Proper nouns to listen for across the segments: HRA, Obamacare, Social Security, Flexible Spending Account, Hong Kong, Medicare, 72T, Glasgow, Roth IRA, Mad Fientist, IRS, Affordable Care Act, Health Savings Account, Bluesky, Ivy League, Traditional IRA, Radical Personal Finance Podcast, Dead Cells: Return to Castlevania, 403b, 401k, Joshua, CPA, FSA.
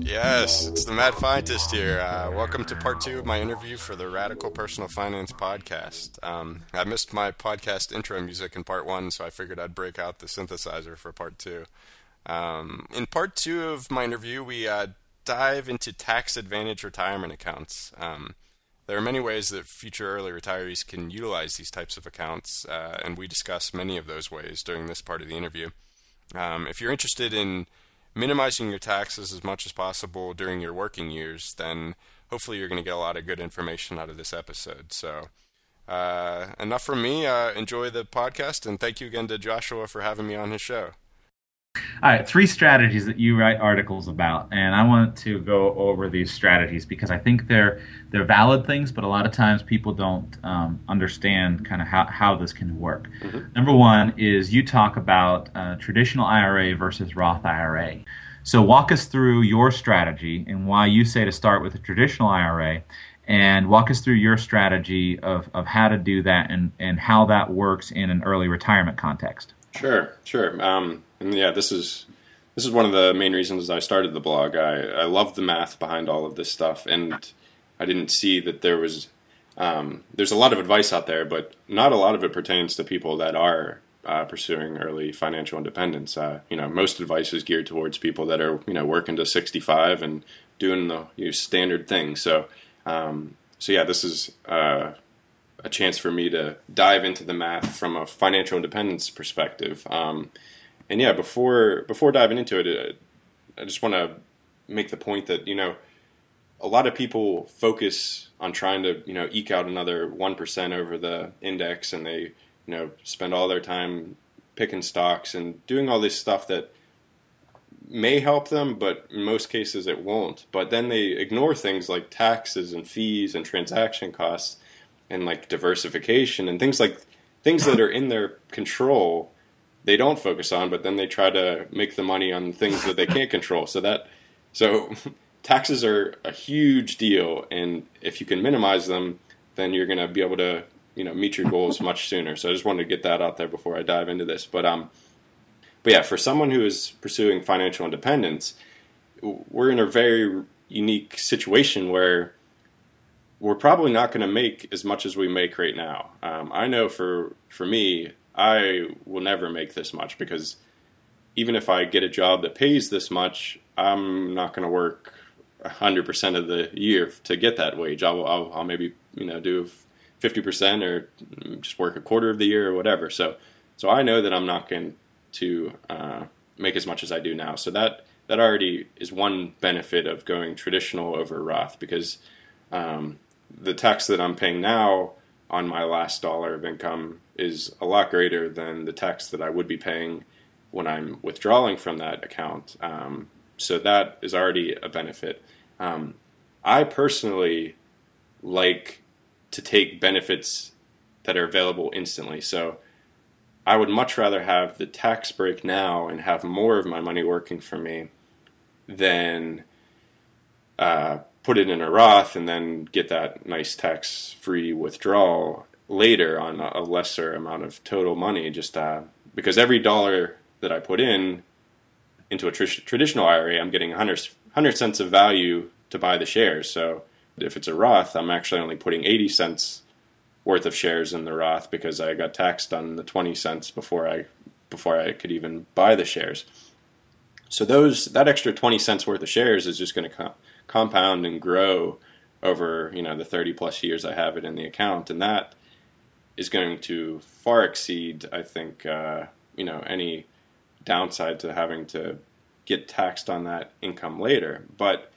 Yes, it's the Mad Fientist here. Welcome to part two of my interview for the Radical Personal Finance Podcast. I missed my podcast intro music in part one, so I figured I'd break out the synthesizer for part two. In part two of my interview, we dive into tax-advantaged retirement accounts. There are many ways that future early retirees can utilize these types of accounts, and we discuss many of those ways during this part of the interview. If you're interested in minimizing your taxes as much as possible during your working years, then hopefully you're going to get a lot of good information out of this episode. So enough from me. Enjoy the podcast, and thank you again to Joshua for having me on his show. All right, three strategies that you write articles about, and I want to go over these strategies because I think they're valid things, but a lot of times people don't understand kind of how this can work. Mm-hmm. Number one is you talk about traditional IRA versus Roth IRA. So walk us through your strategy and why you say to start with a traditional IRA, and walk us through your strategy of how to do that and how that works in an early retirement context. Sure. And yeah, this is one of the main reasons I started the blog. I love the math behind all of this stuff, and I didn't see that there was there's a lot of advice out there, but not a lot of it pertains to people that are pursuing early financial independence. Most advice is geared towards people that are working to 65 and doing the standard thing. So yeah, this is a chance for me to dive into the math from a financial independence perspective. And yeah, before diving into it, I just want to make the point that, a lot of people focus on trying to, eke out another 1% over the index, and they, spend all their time picking stocks and doing all this stuff that may help them, but in most cases it won't. But then they ignore things like taxes and fees and transaction costs and like diversification and things that are in their control. They don't focus on, but then they try to make the money on things that they can't control. So taxes are a huge deal, and if you can minimize them, then you're going to be able to, meet your goals much sooner. So I just wanted to get that out there before I dive into this. But yeah, for someone who is pursuing financial independence, we're in a very unique situation where we're probably not going to make as much as we make right now. I know for me, I will never make this much, because even if I get a job that pays this much, I'm not going to work 100% of the year to get that wage. I'll maybe do 50% or just work a quarter of the year or whatever. So I know that I'm not going to make as much as I do now. So that already is one benefit of going traditional over Roth, because the tax that I'm paying now on my last dollar of income is a lot greater than the tax that I would be paying when I'm withdrawing from that account. So that is already a benefit. I personally like to take benefits that are available instantly. So I would much rather have the tax break now and have more of my money working for me than put it in a Roth and then get that nice tax-free withdrawal later on a lesser amount of total money, just because every dollar that I put into a traditional IRA, I'm getting 100 cents of value to buy the shares. So if it's a Roth, I'm actually only putting 80 cents worth of shares in the Roth, because I got taxed on the 20 cents before I could even buy the shares. So that extra 20 cents worth of shares is just going to compound and grow over the 30 plus years I have it in the account, and that is going to far exceed, I think, any downside to having to get taxed on that income later. But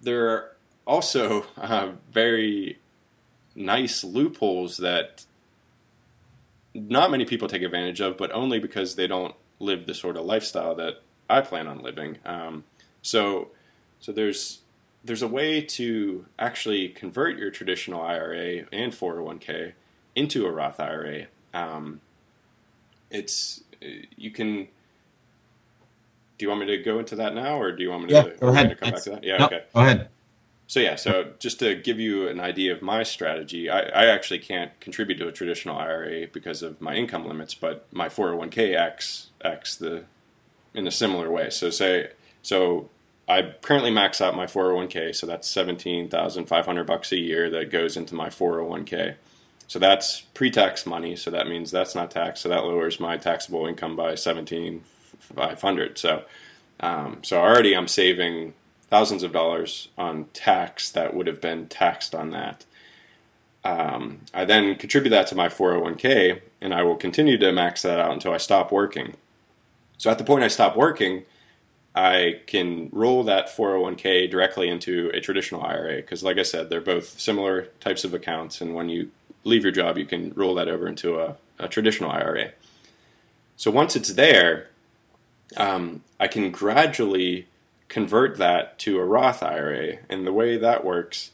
there are also very nice loopholes that not many people take advantage of, but only because they don't live the sort of lifestyle that I plan on living. So there's a way to actually convert your traditional IRA and 401k into a Roth IRA. Do you want me to go into that now, or do you want me to, go ahead. To come back to that? Yeah, no, okay. Go ahead. So just to give you an idea of my strategy, I actually can't contribute to a traditional IRA because of my income limits, but my 401k acts in a similar way. So I currently max out my 401k, so that's $17,500 a year that goes into my 401k. So that's pre-tax money, so that means that's not taxed, so that lowers my taxable income by $17,500. So already I'm saving thousands of dollars on tax that would have been taxed on that. I then contribute that to my 401k, and I will continue to max that out until I stop working. So at the point I stop working, I can roll that 401k directly into a traditional IRA, because like I said, they're both similar types of accounts, and when you leave your job, you can roll that over into a traditional IRA. So once it's there, I can gradually convert that to a Roth IRA, and the way that works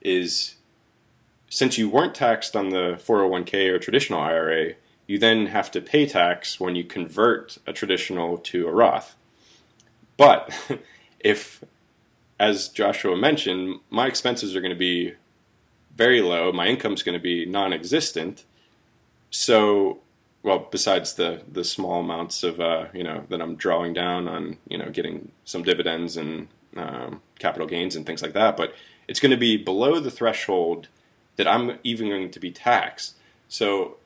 is, since you weren't taxed on the 401k or traditional IRA, you then have to pay tax when you convert a traditional to a Roth. But if, as Joshua mentioned, my expenses are going to be very low, my income's going to be non-existent, so, well, besides the small amounts of, that I'm drawing down on, getting some dividends and capital gains and things like that, but it's going to be below the threshold that I'm even going to be taxed. So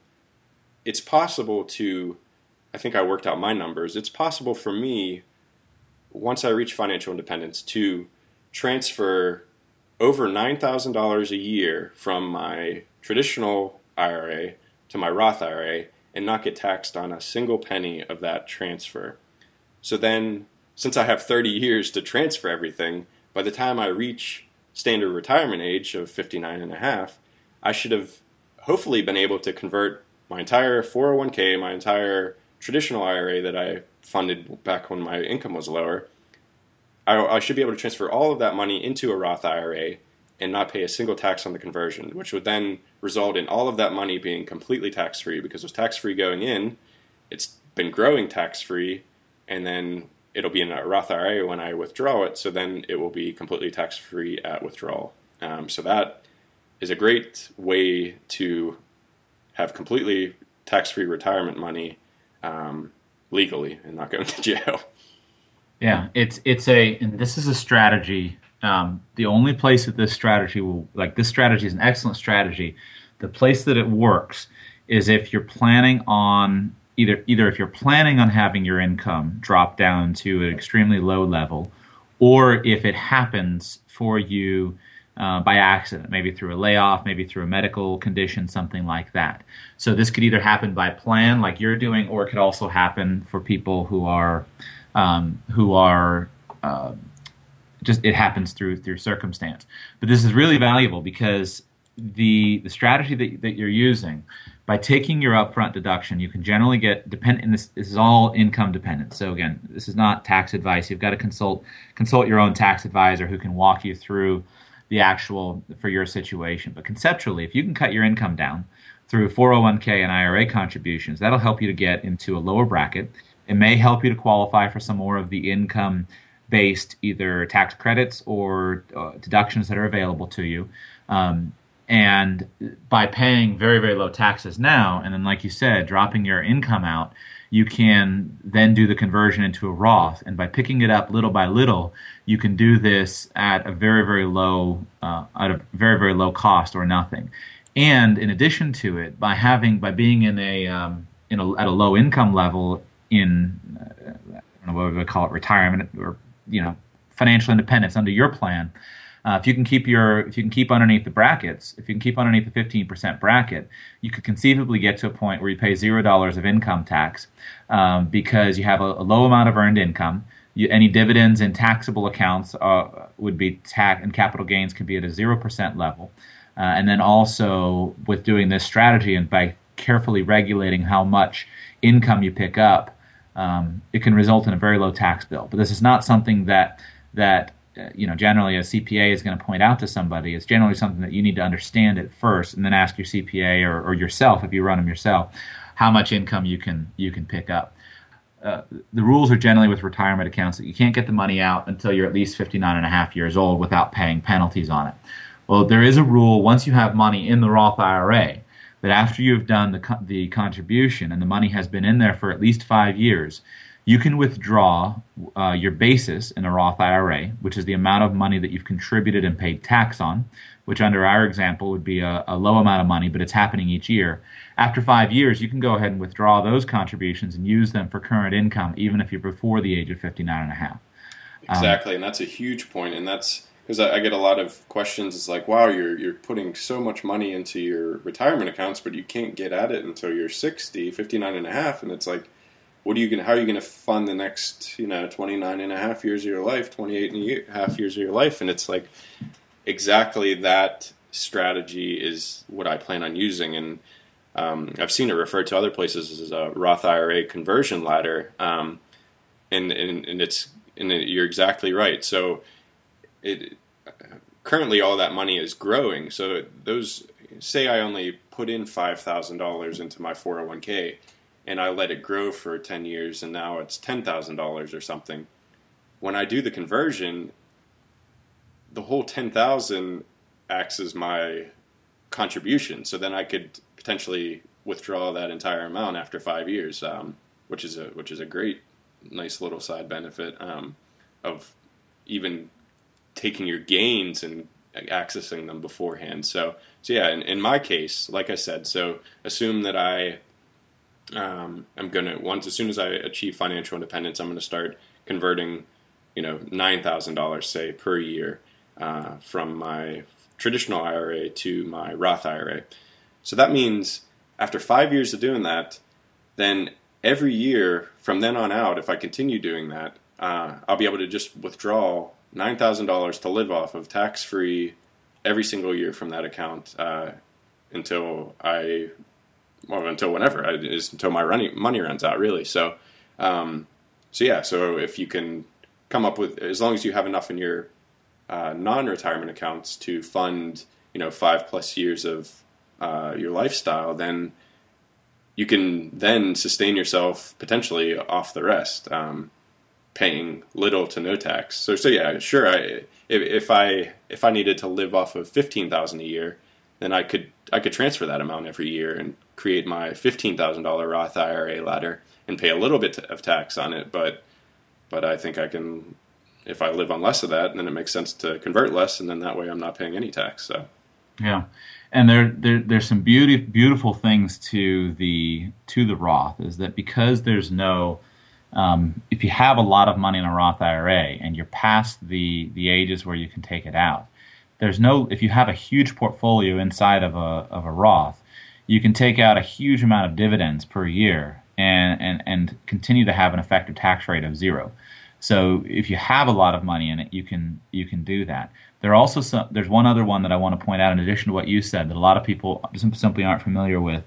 it's possible to, I think I worked out my numbers, it's possible for me, once I reach financial independence, to transfer over $9,000 a year from my traditional IRA to my Roth IRA and not get taxed on a single penny of that transfer. So then, since I have 30 years to transfer everything, by the time I reach standard retirement age of 59.5, I should have hopefully been able to convert my entire 401k, my entire traditional IRA that I funded back when my income was lower. I should be able to transfer all of that money into a Roth IRA and not pay a single tax on the conversion, which would then result in all of that money being completely tax-free, because it was tax-free going in, it's been growing tax-free, and then it'll be in a Roth IRA when I withdraw it, so then it will be completely tax-free at withdrawal. So that is a great way to have completely tax-free retirement money legally and not going to jail. Yeah, and this is a strategy. The only place that this strategy is an excellent strategy. The place that it works is if you're planning on either if you're planning on having your income drop down to an extremely low level, or if it happens for you by accident, maybe through a layoff, maybe through a medical condition, something like that. So this could either happen by plan, like you're doing, or it could also happen for people who it happens through circumstance. But this is really valuable, because the strategy that you're using, by taking your upfront deduction, you can generally get dependent. This is all income dependent. So again, this is not tax advice. You've got to consult your own tax advisor who can walk you through the actual for your situation. But conceptually, if you can cut your income down through 401k and IRA contributions, that'll help you to get into a lower bracket. It may help you to qualify for some more of the income-based either tax credits or deductions that are available to you. And by paying very, very low taxes now, and then like you said, dropping your income out, you can then do the conversion into a Roth. And by picking it up little by little, you can do this at a very, very low cost or nothing. And in addition to it, by being at a low income level, I don't know what we would call it, retirement or financial independence under your plan. If you can keep underneath the brackets, if you can keep underneath the 15% bracket, you could conceivably get to a point where you pay $0 of income tax because you have a low amount of earned income. Any dividends in taxable accounts would be taxed, and capital gains could be at a 0% level. And then also with doing this strategy and by carefully regulating how much income you pick up, it can result in a very low tax bill. But this is not something that generally a CPA is going to point out to somebody. It's generally something that you need to understand at first, and then ask your CPA or yourself, if you run them yourself, how much income you can pick up. The rules are generally with retirement accounts that you can't get the money out until you're at least 59.5 years old without paying penalties on it. Well, there is a rule once you have money in the Roth IRA that after you've done the contribution and the money has been in there for at least 5 years, You can withdraw your basis in a Roth IRA, which is the amount of money that you've contributed and paid tax on, which under our example would be a low amount of money, but it's happening each year. After 5 years, you can go ahead and withdraw those contributions and use them for current income, even if you're before the age of 59 and a half. Exactly, and that's a huge point, and that's because I get a lot of questions. It's like, wow, you're putting so much money into your retirement accounts, but you can't get at it until you're 60, 59 and a half, and it's like, how are you going to fund the next, 29 and a half years of your life, 28 and a half years of your life? And it's like, exactly that strategy is what I plan on using. And I've seen it referred to other places as a Roth IRA conversion ladder. You're exactly right. So currently all that money is growing. So say I only put in $5,000 into my 401k, and I let it grow for 10 years, and now it's $10,000 or something. When I do the conversion, the whole $10,000 acts as my contribution, so then I could potentially withdraw that entire amount after 5 years, which is a great, nice little side benefit of even taking your gains and accessing them beforehand. So yeah, in my case, like I said, so assume that as soon as I achieve financial independence, I'm going to start converting, $9,000, say, per year from my traditional IRA to my Roth IRA. So that means after 5 years of doing that, then every year from then on out, if I continue doing that, I'll be able to just withdraw $9,000 to live off of tax-free every single year from that account until my money runs out, really. So if you can come up with, as long as you have enough in your non-retirement accounts to fund, 5+ years of your lifestyle, then you can then sustain yourself potentially off the rest, paying little to no tax. So yeah, sure. If I needed to live off of $15,000 a year, then I could transfer that amount every year and create my $15,000 Roth IRA ladder and pay a little bit of tax on it. But I think I can, if I live on less of that, then it makes sense to convert less, and then that way I'm not paying any tax. So yeah, and there's some beautiful things to the Roth, is that because there's no if you have a lot of money in a Roth IRA and you're past the ages where you can take it out. If you have a huge portfolio inside of a Roth, you can take out a huge amount of dividends per year and continue to have an effective tax rate of zero. So if you have a lot of money in it, you can do that. There's one other one that I want to point out in addition to what you said that a lot of people simply aren't familiar with.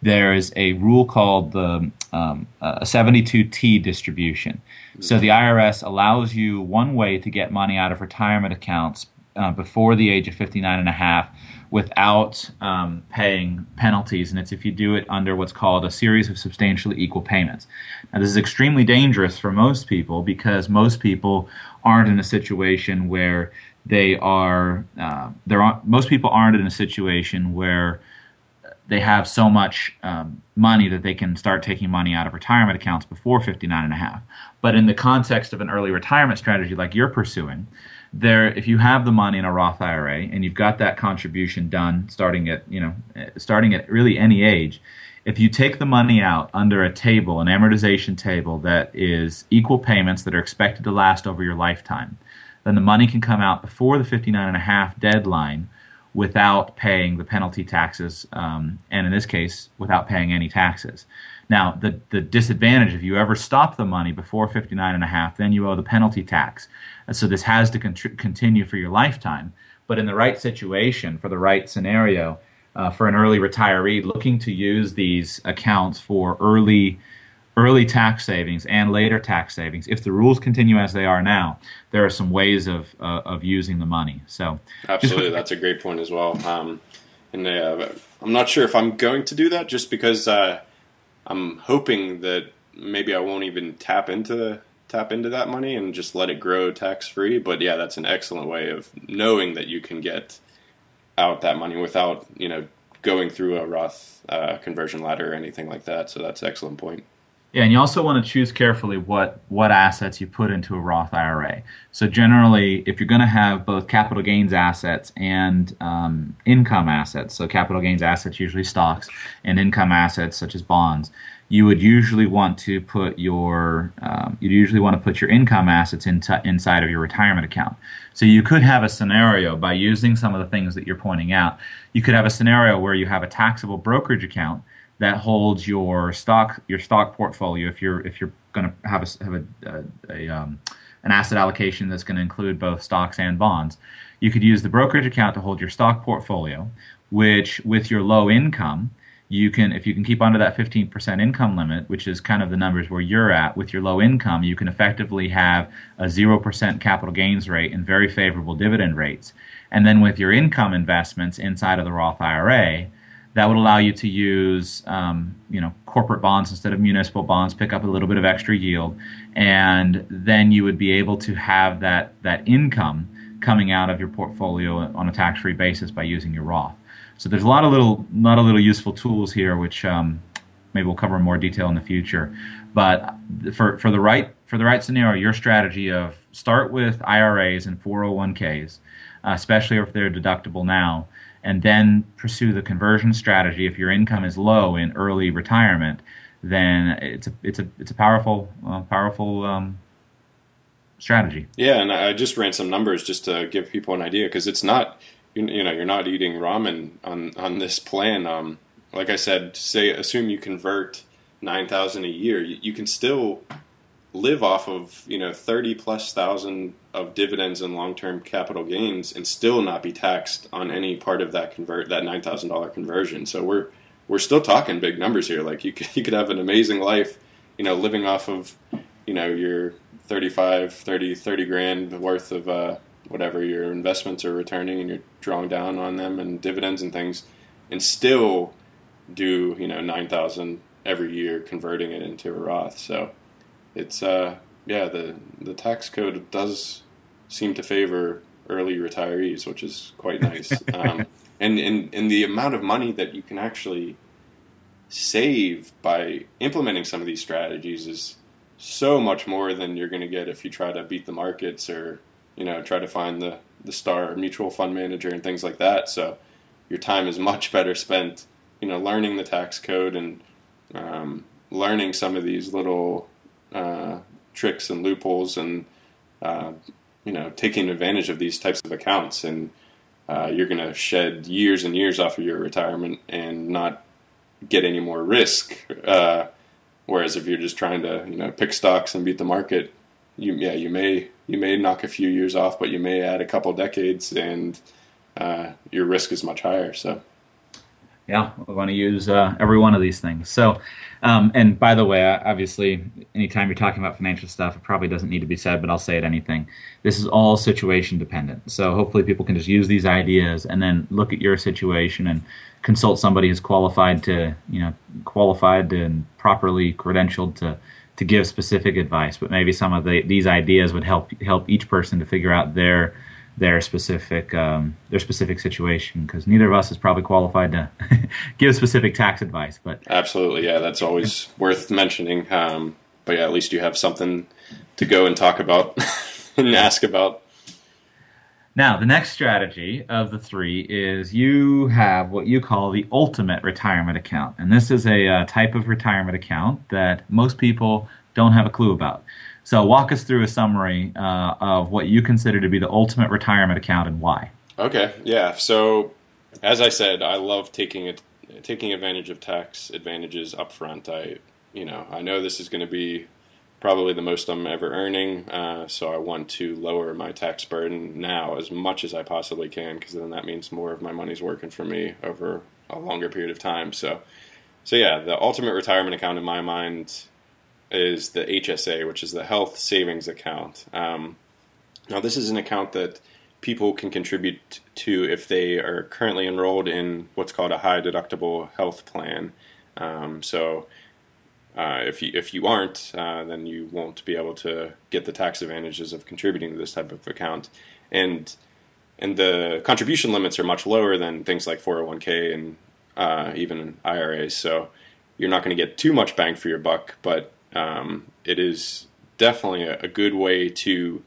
There is a rule called the 72T distribution. So the IRS allows you one way to get money out of retirement accounts before the age of 59 and a half without paying penalties, and it's if you do it under what's called a series of substantially equal payments. Now, this is extremely dangerous for most people because most people aren't in a situation where most people aren't in a situation where they have so much money that they can start taking money out of retirement accounts before 59 and a half. But in the context of an early retirement strategy like you're pursuing, if you have the money in a Roth IRA and you've got that contribution done starting at really any age, if you take the money out under a table, an amortization table that is equal payments that are expected to last over your lifetime, then the money can come out before the 59 and a half deadline without paying the penalty taxes, and in this case, without paying any taxes. Now, the disadvantage, if you ever stop the money before 59 and a half, then you owe the penalty tax. So this has to continue for your lifetime. But in the right situation, for the right scenario, for an early retiree looking to use these accounts for early tax savings and later tax savings, if the rules continue as they are now, there are some ways of using the money. So absolutely, that's a great point as well. I'm not sure if I'm going to do that, just because I'm hoping that maybe I won't even tap into that money and just let it grow tax-free. But yeah, that's an excellent way of knowing that you can get out that money without, going through a Roth conversion ladder or anything like that. So that's an excellent point. Yeah, and you also want to choose carefully what assets you put into a Roth IRA. So generally, if you're going to have both capital gains assets and income assets, so capital gains assets, usually stocks, and income assets such as bonds, you would usually want to put your income assets inside of your retirement account. So you could have a scenario, by using some of the things that you're pointing out, you could have a scenario where you have a taxable brokerage account that holds your stock portfolio. If you're going to have an asset allocation that's going to include both stocks and bonds, you could use the brokerage account to hold your stock portfolio, which with your low income, if you can keep under that 15% income limit, which is kind of the numbers where you're at with your low income, you can effectively have a 0% capital gains rate and very favorable dividend rates. And then with your income investments inside of the Roth IRA, that would allow you to use corporate bonds instead of municipal bonds, pick up a little bit of extra yield, and then you would be able to have that income coming out of your portfolio on a tax-free basis by using your Roth. So there's a lot of little useful tools here, which maybe we'll cover in more detail in the future. But for the right scenario, your strategy of start with IRAs and 401ks, especially if they're deductible now, and then pursue the conversion strategy if your income is low in early retirement, then it's a powerful strategy. Yeah, and I just ran some numbers just to give people an idea, because it's not. You're not eating ramen on this plan. Like I said, assume you convert $9,000 a year, you can still live off of $30,000+ of dividends and long-term capital gains, and still not be taxed on any part of that $9,000 conversion. So we're still talking big numbers here. Like you could have an amazing life, living off of your $30,000 worth of whatever your investments are returning, and you're drawing down on them and dividends and things, and still do $9,000 every year converting it into a Roth. So it's the tax code does seem to favor early retirees, which is quite nice. And the amount of money that you can actually save by implementing some of these strategies is so much more than you're going to get if you try to beat the markets or try to find the star mutual fund manager and things like that. So your time is much better spent, learning the tax code and learning some of these little tricks and loopholes, and taking advantage of these types of accounts. And you're going to shed years and years off of your retirement and not get any more risk. Whereas if you're just trying to pick stocks and beat the market, you may knock a few years off, but you may add a couple decades, and your risk is much higher. So, yeah, we want to use every one of these things. So, and by the way, obviously, anytime you're talking about financial stuff, it probably doesn't need to be said, but I'll say it anything. This is all situation dependent. So hopefully people can just use these ideas and then look at your situation and consult somebody who's qualified and properly credentialed to give specific advice, but maybe some of these ideas would help each person to figure out their specific situation, because neither of us is probably qualified to give specific tax advice. But absolutely, yeah, that's always worth mentioning. But yeah, at least you have something to go and talk about and ask about. Now, the next strategy of the three is you have what you call the ultimate retirement account. And this is a type of retirement account that most people don't have a clue about. So walk us through a summary of what you consider to be the ultimate retirement account and why. Okay, yeah. So as I said, I love taking advantage of tax advantages up front. I know this is going to be probably the most I'm ever earning, so I want to lower my tax burden now as much as I possibly can, because then that means more of my money's working for me over a longer period of time. So yeah, the ultimate retirement account in my mind is the HSA, which is the Health Savings Account. Now, this is an account that people can contribute to if they are currently enrolled in what's called a high deductible health plan. If you aren't, then you won't be able to get the tax advantages of contributing to this type of account, and the contribution limits are much lower than things like 401k and even IRAs. So you're not going to get too much bang for your buck, but It is definitely a good way to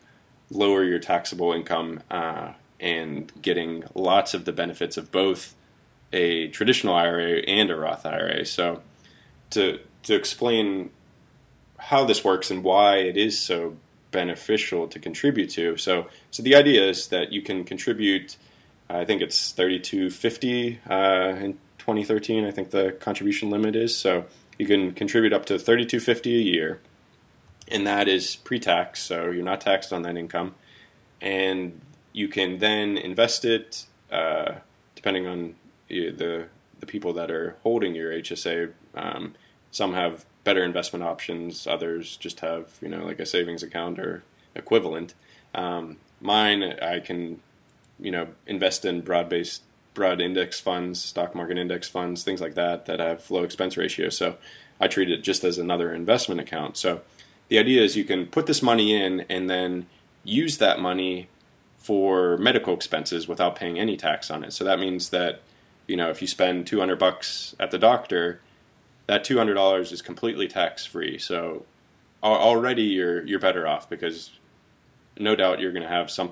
lower your taxable income and getting lots of the benefits of both a traditional IRA and a Roth IRA. So to explain how this works and why it is so beneficial to contribute to. So the idea is that you can contribute, I think it's $32.50 in 2013, I think the contribution limit is. So you can contribute up to $32.50 a year, and that is pre-tax, so you're not taxed on that income. And you can then invest it, depending on the people that are holding your HSA. Some have better investment options, others just have, like a savings account or equivalent. Mine, I can, invest in broad index funds, stock market index funds, things like that have low expense ratio. So I treat it just as another investment account. So the idea is you can put this money in and then use that money for medical expenses without paying any tax on it. So that means that, if you spend $200 at the doctor, that $200 is completely tax-free. So already you're better off, because no doubt you're going to have some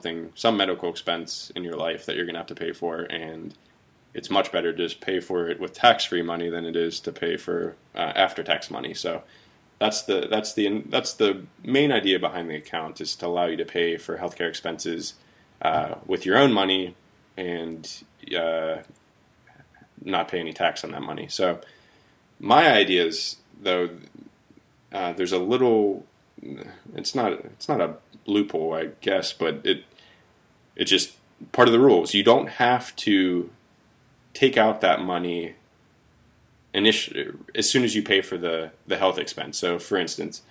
medical expense in your life that you're going to have to pay for, and it's much better to just pay for it with tax-free money than it is to pay for after-tax money. So that's the main idea behind the account, is to allow you to pay for healthcare expenses with your own money and not pay any tax on that money. So my idea is, though, there's a little, it's not a loophole, I guess, but it's just part of the rules. You don't have to take out that money as soon as you pay for the health expense. So, for instance,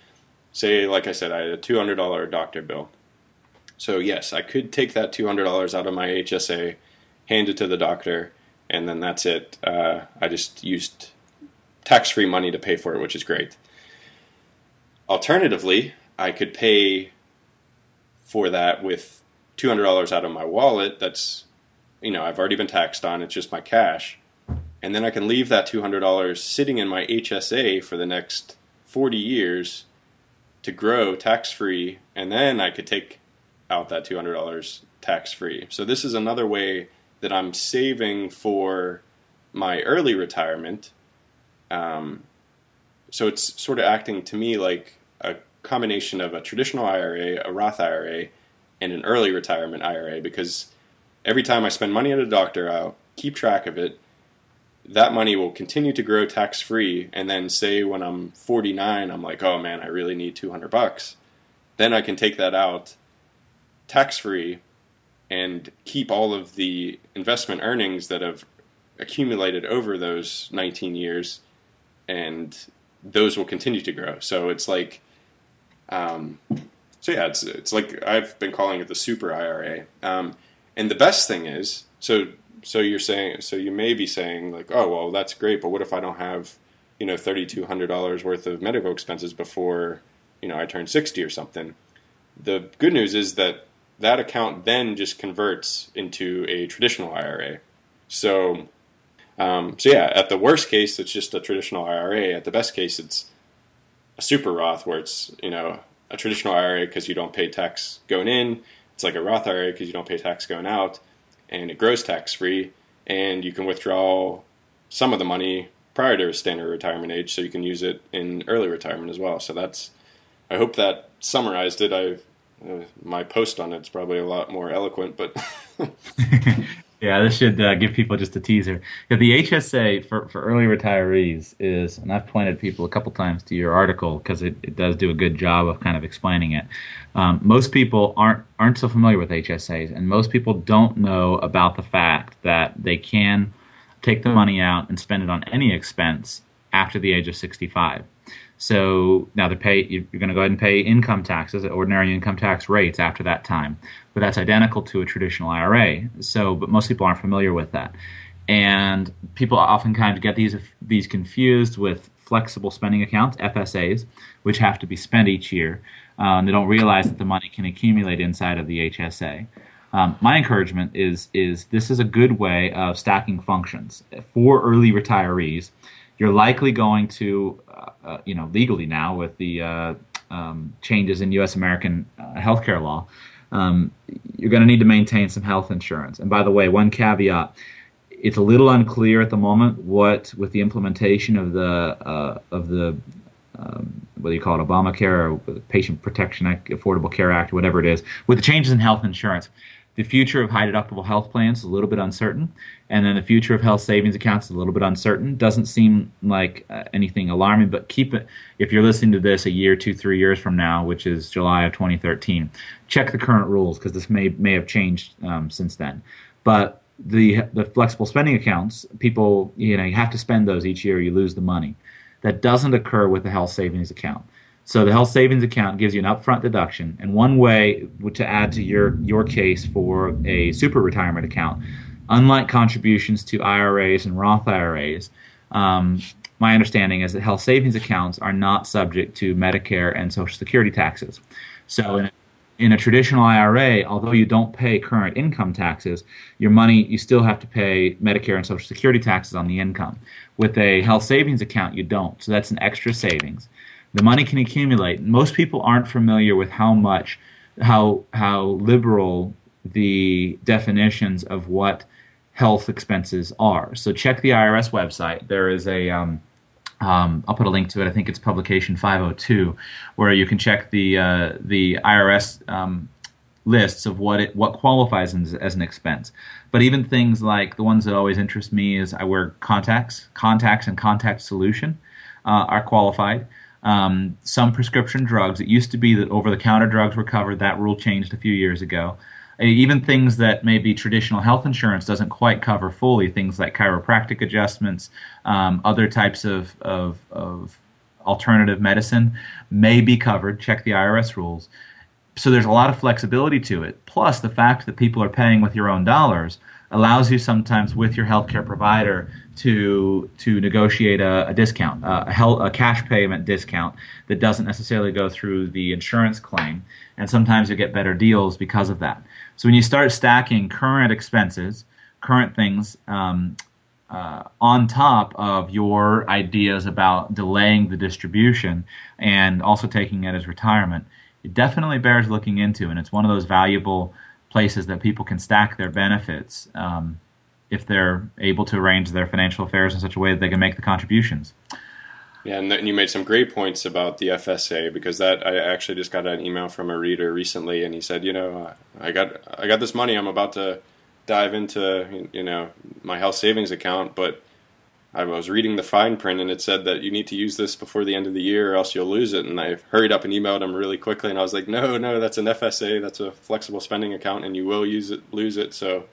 say, like I said, I had a $200 doctor bill. So, yes, I could take that $200 out of my HSA, hand it to the doctor, and then that's it. I just used tax-free money to pay for it, which is great. Alternatively, I could pay for that with $200 out of my wallet that's, I've already been taxed on, it's just my cash, and then I can leave that $200 sitting in my HSA for the next 40 years to grow tax-free, and then I could take out that $200 tax-free. So this is another way that I'm saving for my early retirement. So it's sort of acting to me like a combination of a traditional IRA, a Roth IRA, and an early retirement IRA, because every time I spend money at a doctor, I'll keep track of it. That money will continue to grow tax-free, and then say when I'm 49, I'm like, oh man, I really need $200. Then I can take that out tax-free and keep all of the investment earnings that have accumulated over those 19 years, and those will continue to grow. So it's like, it's like I've been calling it the super IRA. And the best thing is, so you may be saying like, oh, well, that's great, but what if I don't have, $3,200 worth of medical expenses before, I turn 60 or something? The good news is that account then just converts into a traditional IRA. So at the worst case, it's just a traditional IRA. At the best case, it's a super Roth, where it's, a traditional IRA because you don't pay tax going in. It's like a Roth IRA because you don't pay tax going out, and it grows tax-free, and you can withdraw some of the money prior to standard retirement age, so you can use it in early retirement as well. So I hope that summarized it. My post on it's probably a lot more eloquent, but... Yeah, this should give people just a teaser. Yeah, the HSA for early retirees is, and I've pointed people a couple times to your article because it does do a good job of kind of explaining it. Most people aren't so familiar with HSAs, and most people don't know about the fact that they can take the money out and spend it on any expense after the age of 65. So now you're going to go ahead and pay income taxes at ordinary income tax rates after that time, but that's identical to a traditional IRA. So, but most people aren't familiar with that, and people often kind of get these confused with flexible spending accounts (FSAs), which have to be spent each year. They don't realize that the money can accumulate inside of the HSA. My encouragement is this is a good way of stacking functions for early retirees. you're likely going to, legally now with the changes in U.S. American healthcare law, you're going to need to maintain some health insurance. And by the way, one caveat, it's a little unclear at the moment what, with the implementation of the whether you call it Obamacare or Patient Protection Act, Affordable Care Act, whatever it is, with the changes in health insurance, the future of high deductible health plans is a little bit uncertain, and then the future of health savings accounts is a little bit uncertain. Doesn't seem like anything alarming, but keep it, if you're listening to this a year, 2, 3 years from now, which is July of 2013, check the current rules because this may have changed since then. But the flexible spending accounts, people, you have to spend those each year, you lose the money. That doesn't occur with the health savings account. So the health savings account gives you an upfront deduction, and one way to add to your case for a super retirement account, unlike contributions to IRAs and Roth IRAs, my understanding is that health savings accounts are not subject to Medicare and Social Security taxes. So in a traditional IRA, although you don't pay current income taxes, your money, you still have to pay Medicare and Social Security taxes on the income. With a health savings account, you don't. So that's an extra savings. The money can accumulate. Most people aren't familiar with how liberal the definitions of what health expenses are. So check the IRS website. There is a I'll put a link to it. I think it's publication 502, where you can check the IRS lists of what qualifies as an expense. But even things like the ones that always interest me is I wear contacts and contact solution are qualified. Some prescription drugs. It used to be that over-the-counter drugs were covered. That rule changed a few years ago. Even things that maybe traditional health insurance doesn't quite cover fully, things like chiropractic adjustments, other types of alternative medicine may be covered. Check the IRS rules. So there's a lot of flexibility to it. Plus, the fact that people are paying with your own dollars allows you sometimes with your healthcare provider to negotiate a discount, a cash payment discount that doesn't necessarily go through the insurance claim. And sometimes you get better deals because of that. So when you start stacking current expenses, current things on top of your ideas about delaying the distribution and also taking it as retirement, it definitely bears looking into, and it's one of those valuable places that people can stack their benefits if they're able to arrange their financial affairs in such a way that they can make the contributions. Yeah, and you made some great points about the FSA, because that I actually just got an email from a reader recently, and he said, I got this money, I'm about to dive into my health savings account, but I was reading the fine print, and it said that you need to use this before the end of the year or else you'll lose it. And I hurried up and emailed him really quickly, and I was like, no, that's an FSA, that's a flexible spending account, and you will lose it. So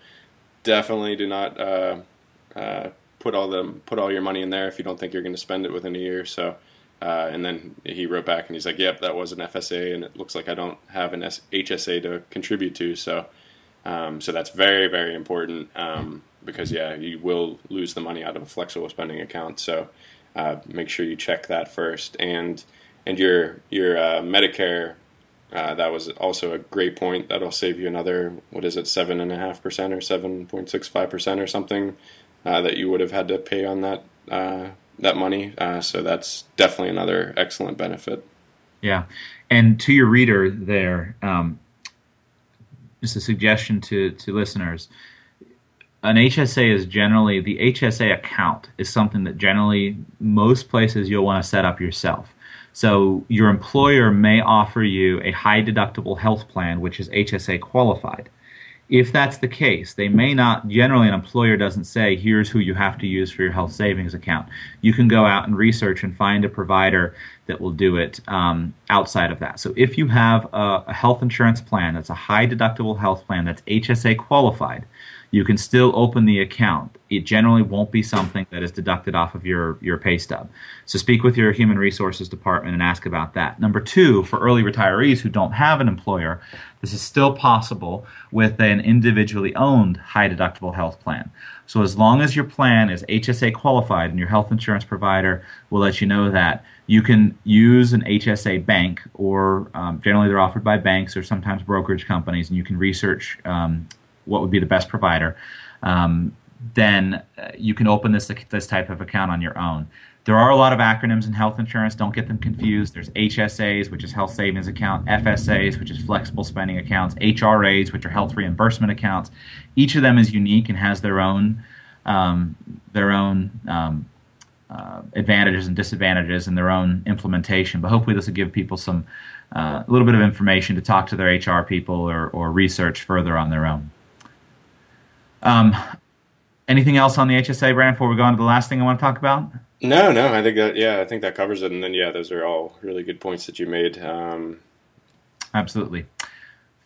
definitely do not put all your money in there if you don't think you're going to spend it within a year. So, and then he wrote back, and he's like, yep, that was an FSA, and it looks like I don't have an HSA to contribute to. So, so that's very, very important. Because you will lose the money out of a flexible spending account, so make sure you check that first. And your Medicare, that was also a great point. That'll save you another 7.5% or 7.65% or something that you would have had to pay on that money. So that's definitely another excellent benefit. Yeah, and to your reader there, just a suggestion to listeners. An HSA is generally, the HSA account is something that generally most places you'll want to set up yourself. So your employer may offer you a high deductible health plan, which is HSA qualified. If that's the case, they may not, generally an employer doesn't say, here's who you have to use for your health savings account. You can go out and research and find a provider that will do it outside of that. So if you have a health insurance plan that's a high deductible health plan that's HSA qualified, you can still open the account. It generally won't be something that is deducted off of your pay stub. So speak with your human resources department and ask about that. Number two, for early retirees who don't have an employer, this is still possible with an individually owned high deductible health plan. So as long as your plan is HSA qualified and your health insurance provider will let you know that, you can use an HSA bank or generally they're offered by banks or sometimes brokerage companies, and you can research what would be the best provider, then you can open this type of account on your own. There are a lot of acronyms in health insurance. Don't get them confused. There's HSAs, which is Health Savings Account, FSAs, which is Flexible Spending Accounts, HRAs, which are Health Reimbursement Accounts. Each of them is unique and has their own advantages and disadvantages and their own implementation. But hopefully this will give people some a little bit of information to talk to their HR people or research further on their own. Anything else on the HSA, Brandon, before we go on to the last thing I want to talk about? No, I think that covers it. And then, those are all really good points that you made. Absolutely.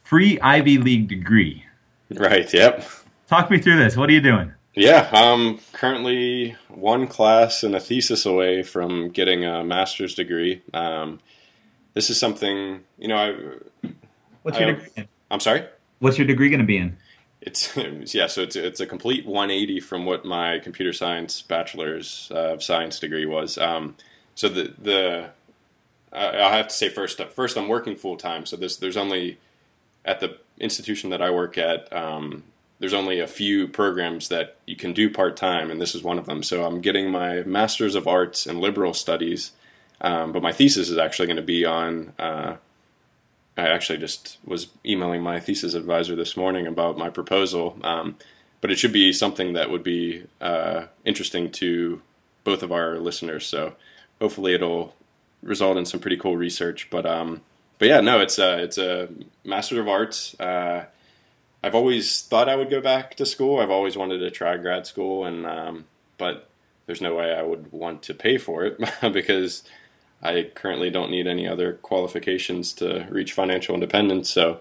Free Ivy League degree. Right. Yep. Talk me through this. What are you doing? Yeah. I'm currently one class and a thesis away from getting a master's degree. This is something, what's your degree in? I'm sorry? What's your degree going to be in? It's a complete 180 from what my computer science bachelor's of science degree was. I'll have to say first I'm working full time. So there's only at the institution that I work at, there's only a few programs that you can do part time, and this is one of them. So I'm getting my master's of arts in liberal studies, but my thesis is actually going to be on. I actually just was emailing my thesis advisor this morning about my proposal, but it should be something that would be interesting to both of our listeners. So hopefully it'll result in some pretty cool research. But it's a Master of Arts. I've always thought I would go back to school. I've always wanted to try grad school, but there's no way I would want to pay for it because I currently don't need any other qualifications to reach financial independence, so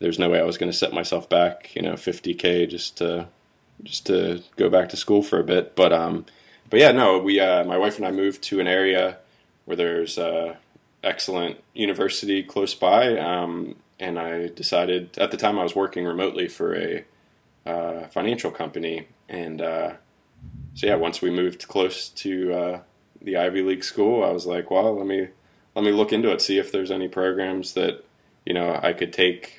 there's no way I was going to set myself back, $50K just to go back to school for a bit. But my wife and I moved to an area where there's excellent university close by, and I decided at the time I was working remotely for a financial company, and once we moved close to the Ivy League school, I was like, well, let me look into it, see if there's any programs that, I could take,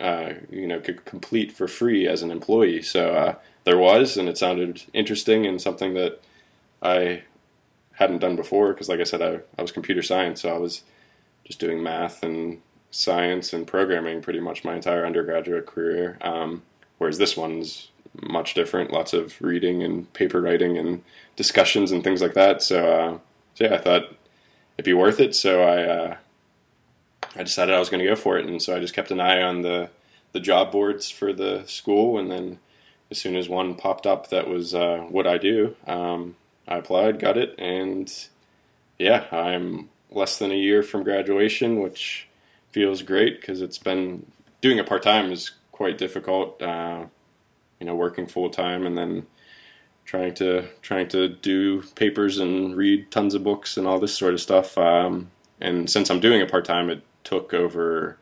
could complete for free as an employee. So there was, and it sounded interesting and something that I hadn't done before. Cause like I said, I was computer science. So I was just doing math and science and programming pretty much my entire undergraduate career. Whereas this one's much different, lots of reading and paper writing and discussions and things like that. So I thought it'd be worth it. So I decided I was going to go for it. And so I just kept an eye on the job boards for the school. And then as soon as one popped up, that was what I do. I applied, got it. And I'm less than a year from graduation, which feels great because it's been doing it part-time is quite difficult. Working full time and then trying to do papers and read tons of books and all this sort of stuff. And since I'm doing it part time, it took over,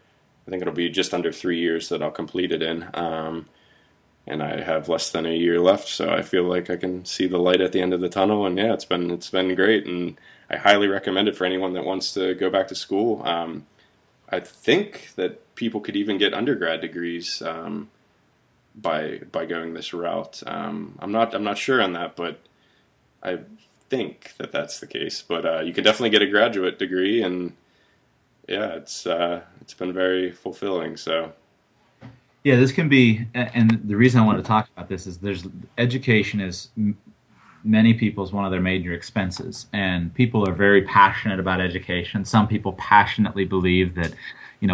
I think it'll be just under 3 years that I'll complete it in. And I have less than a year left, so I feel like I can see the light at the end of the tunnel. And it's been great, and I highly recommend it for anyone that wants to go back to school. I think that people could even get undergrad degrees. By going this route, I'm not sure on that, but I think that that's the case. But you can definitely get a graduate degree, and it's been very fulfilling. So, this can be. And the reason I want to talk about this is education is many people's one of their major expenses, and people are very passionate about education. Some people passionately believe that.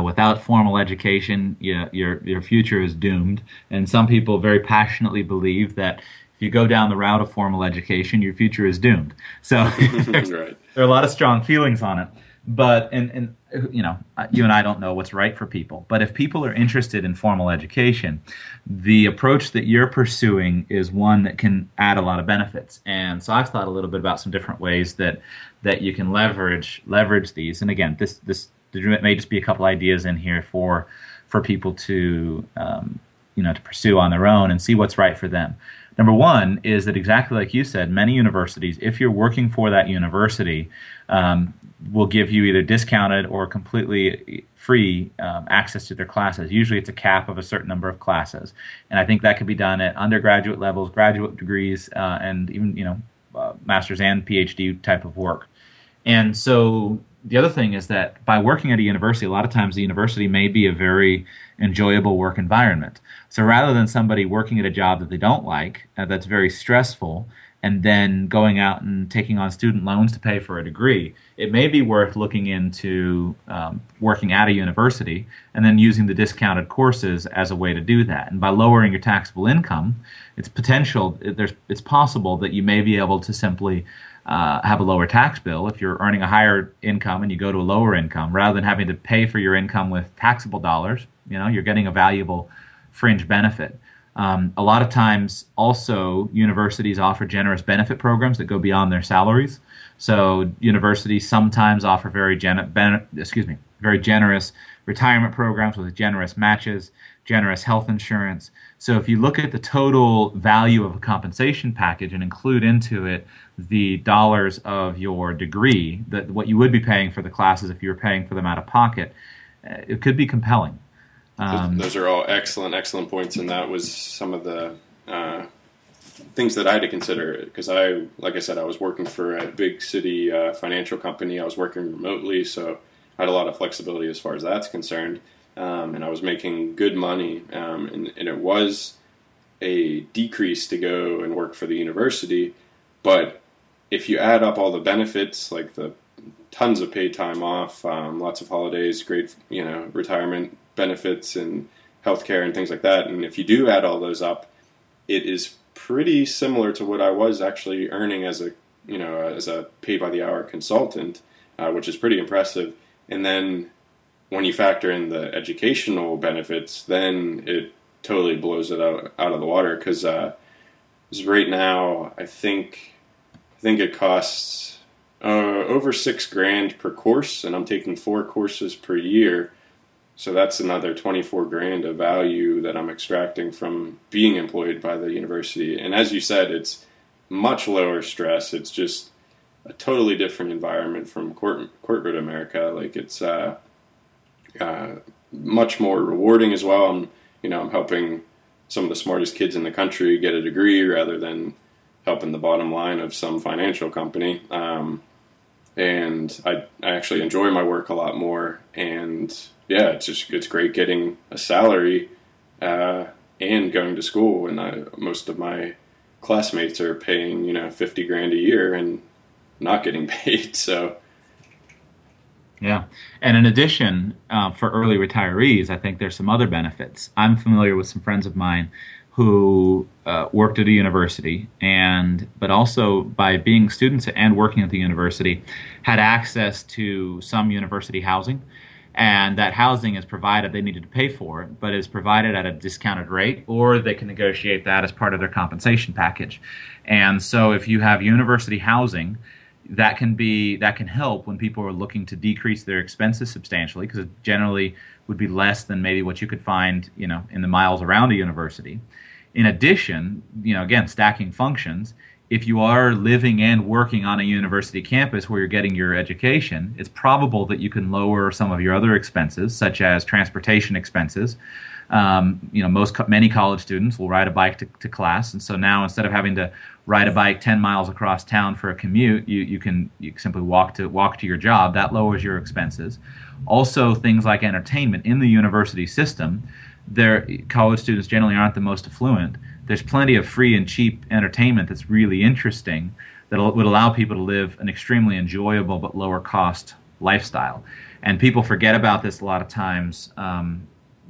Without formal education, your future is doomed. And some people very passionately believe that if you go down the route of formal education, your future is doomed. So right. There are a lot of strong feelings on it. But and you and I don't know what's right for people. But if people are interested in formal education, the approach that you're pursuing is one that can add a lot of benefits. And so I've thought a little bit about some different ways that you can leverage these. And again, this. There may just be a couple ideas in here for people to to pursue on their own and see what's right for them. Number one is that exactly like you said, many universities, if you're working for that university, will give you either discounted or completely free access to their classes. Usually it's a cap of a certain number of classes. And I think that could be done at undergraduate levels, graduate degrees, and even master's and PhD type of work. And so the other thing is that by working at a university, a lot of times the university may be a very enjoyable work environment. So rather than somebody working at a job that they don't like, that's very stressful, and then going out and taking on student loans to pay for a degree, it may be worth looking into working at a university and then using the discounted courses as a way to do that. And by lowering your taxable income, it's possible that you may be able to simply have a lower tax bill if you're earning a higher income and you go to a lower income, rather than having to pay for your income with taxable dollars. You know, you're getting a valuable fringe benefit. A lot of times, also, universities offer generous benefit programs that go beyond their salaries. So universities sometimes offer very generous retirement programs with generous matches, generous health insurance. So if you look at the total value of a compensation package and include into it the dollars of your degree, that what you would be paying for the classes if you were paying for them out of pocket, it could be compelling. Those are all excellent points, and that was some of the things that I had to consider, because I was working for a big city financial company. I was working remotely, so I had a lot of flexibility as far as that's concerned, and I was making good money, and it was a decrease to go and work for the university, but if you add up all the benefits, like the tons of paid time off, lots of holidays, great retirement benefits and healthcare and things like that. And if you do add all those up, it is pretty similar to what I was actually earning as a pay by the hour consultant, which is pretty impressive. And then when you factor in the educational benefits, then it totally blows it out of the water. Because right now, I think it costs over $6,000 per course, and I'm taking 4 courses per year. So that's another $24,000 of value that I'm extracting from being employed by the university. And as you said, it's much lower stress. It's just a totally different environment from corporate America. Like it's much more rewarding as well. I'm helping some of the smartest kids in the country get a degree rather than helping the bottom line of some financial company. And I actually enjoy my work a lot more. And yeah, it's great getting a salary and going to school. And most of my classmates are paying $50,000 a year and not getting paid. So yeah, and in addition, for early retirees, I think there's some other benefits. I'm familiar with some friends of mine who worked at a university, but also by being students and working at the university, had access to some university housing. And that housing is provided, they needed to pay for it, but is provided at a discounted rate, or they can negotiate that as part of their compensation package. And so if you have university housing, that can help when people are looking to decrease their expenses substantially, because it generally would be less than maybe what you could find, in the miles around a university. In addition, again, stacking functions, if you are living and working on a university campus where you're getting your education, it's probable that you can lower some of your other expenses, such as transportation expenses. Many college students will ride a bike to class, and so now instead of having to ride a bike 10 miles across town for a commute, you can simply walk to your job. That lowers your expenses. Also, things like entertainment in the university system. College students generally aren't the most affluent. There's plenty of free and cheap entertainment that's really interesting that would allow people to live an extremely enjoyable but lower cost lifestyle. And people forget about this a lot of times,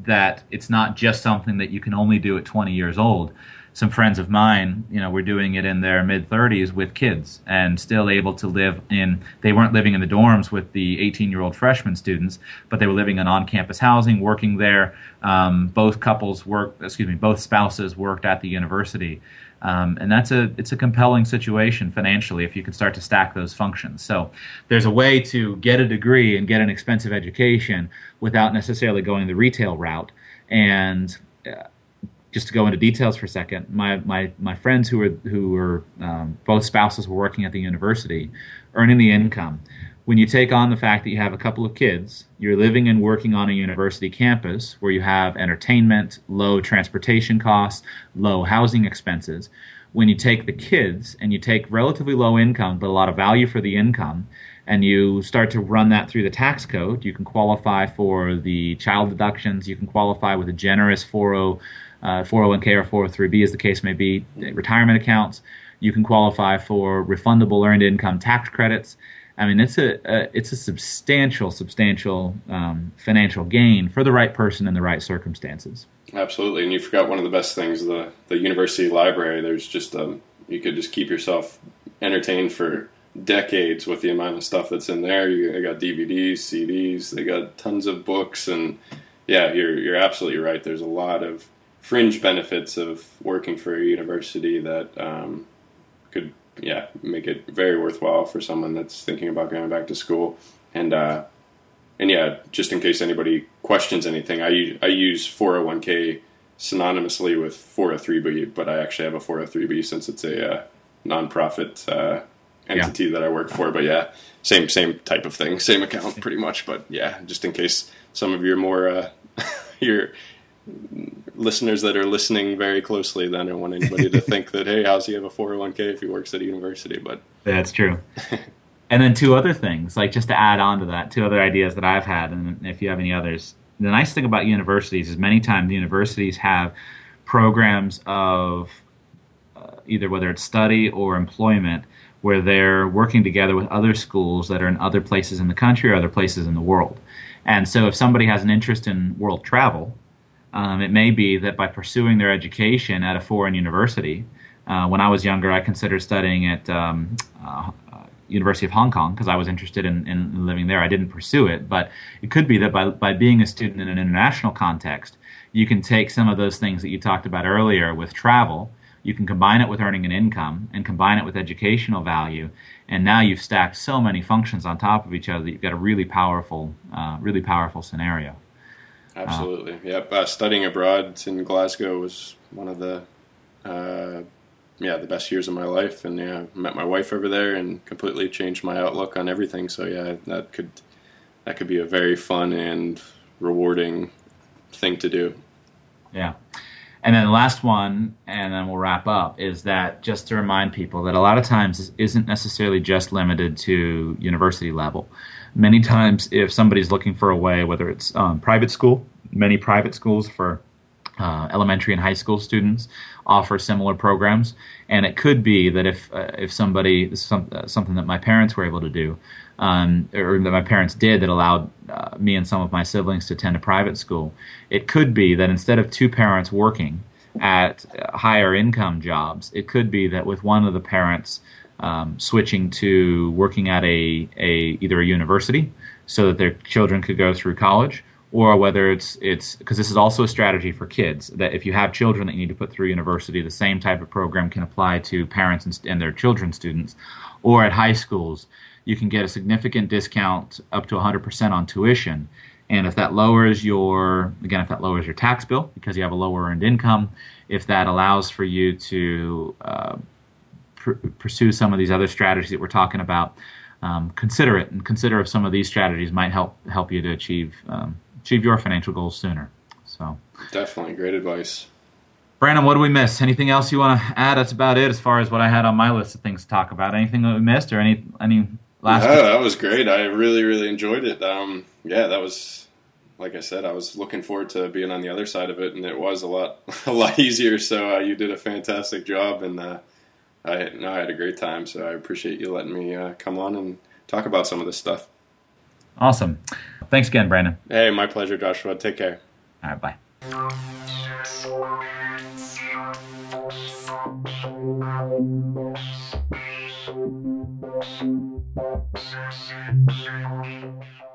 that it's not just something that you can only do at 20 years old. Some friends of mine, were doing it in their mid-30s with kids and still able to live they weren't living in the dorms with the 18-year-old freshman students, but they were living in on-campus housing, working there. Both spouses worked at the university. And it's a compelling situation financially if you can start to stack those functions. So there's a way to get a degree and get an expensive education without necessarily going the retail route. And just to go into details for a second, my friends who were both spouses were working at the university, earning the income. When you take on the fact that you have a couple of kids, you're living and working on a university campus where you have entertainment, low transportation costs, low housing expenses, when you take the kids and you take relatively low income but a lot of value for the income, and you start to run that through the tax code, you can qualify for the child deductions, you can qualify with a generous 401k or 403b, as the case may be, retirement accounts. You can qualify for refundable earned income tax credits. I mean, it's a substantial financial gain for the right person in the right circumstances. Absolutely, and you forgot one of the best things, the university library. There's just you could just keep yourself entertained for decades with the amount of stuff that's in there. They got DVDs, CDs, they got tons of books, and yeah, you're absolutely right. There's a lot of fringe benefits of working for a university that could. Yeah, make it very worthwhile for someone that's thinking about going back to school. And yeah, just in case anybody questions anything, I use 401k synonymously with 403b, but I actually have a 403b since it's a nonprofit entity that I work for. But yeah, same type of thing, same account pretty much. But yeah, just in case some of your more your listeners that are listening very closely then I want anybody to think that, hey, how's he have a 401k if he works at a university? But that's true. And then two other things, like just to add on to that, two other ideas that I've had, and if you have any others. The nice thing about universities is many times universities have programs of either whether it's study or employment where they're working together with other schools that are in other places in the country or other places in the world. And so if somebody has an interest in world travel, it may be that by pursuing their education at a foreign university, when I was younger, I considered studying at University of Hong Kong because I was interested in living there. I didn't pursue it, but it could be that by being a student in an international context, you can take some of those things that you talked about earlier with travel. You can combine it with earning an income and combine it with educational value. And now you've stacked so many functions on top of each other that you've got a really powerful scenario. Absolutely. Yep. Studying abroad in Glasgow was one of the best years of my life, and yeah, met my wife over there and completely changed my outlook on everything. So yeah, that could be a very fun and rewarding thing to do. Yeah. And then the last one, and then we'll wrap up, is that just to remind people that a lot of times this isn't necessarily just limited to university level. Many times if somebody's looking for a way, whether it's private school, many private schools for elementary and high school students offer similar programs. And it could be that if somebody, this is something that my parents were able to do, or that my parents did, that allowed me and some of my siblings to attend a private school. It could be that instead of two parents working at higher income jobs, it could be that with one of the parents switching to working at either a university so that their children could go through college, or whether it's because this is also a strategy for kids, that if you have children that you need to put through university, the same type of program can apply to parents and their children's students, or at high schools. You can get a significant discount up to 100% on tuition. And if that lowers your tax bill because you have a lower earned income, if that allows for you to pursue some of these other strategies that we're talking about, consider it, and consider if some of these strategies might help you to achieve your financial goals sooner. So definitely great advice. Brandon, what do we miss? Anything else you want to add? That's about it as far as what I had on my list of things to talk about. Anything that we missed, or any last? No, that was great. I really, really enjoyed it. Yeah, that was, like I said, I was looking forward to being on the other side of it, and it was a lot easier. So you did a fantastic job, and I had a great time. So I appreciate you letting me come on and talk about some of this stuff. Awesome. Thanks again, Brandon. Hey, my pleasure, Joshua. Take care. All right, bye.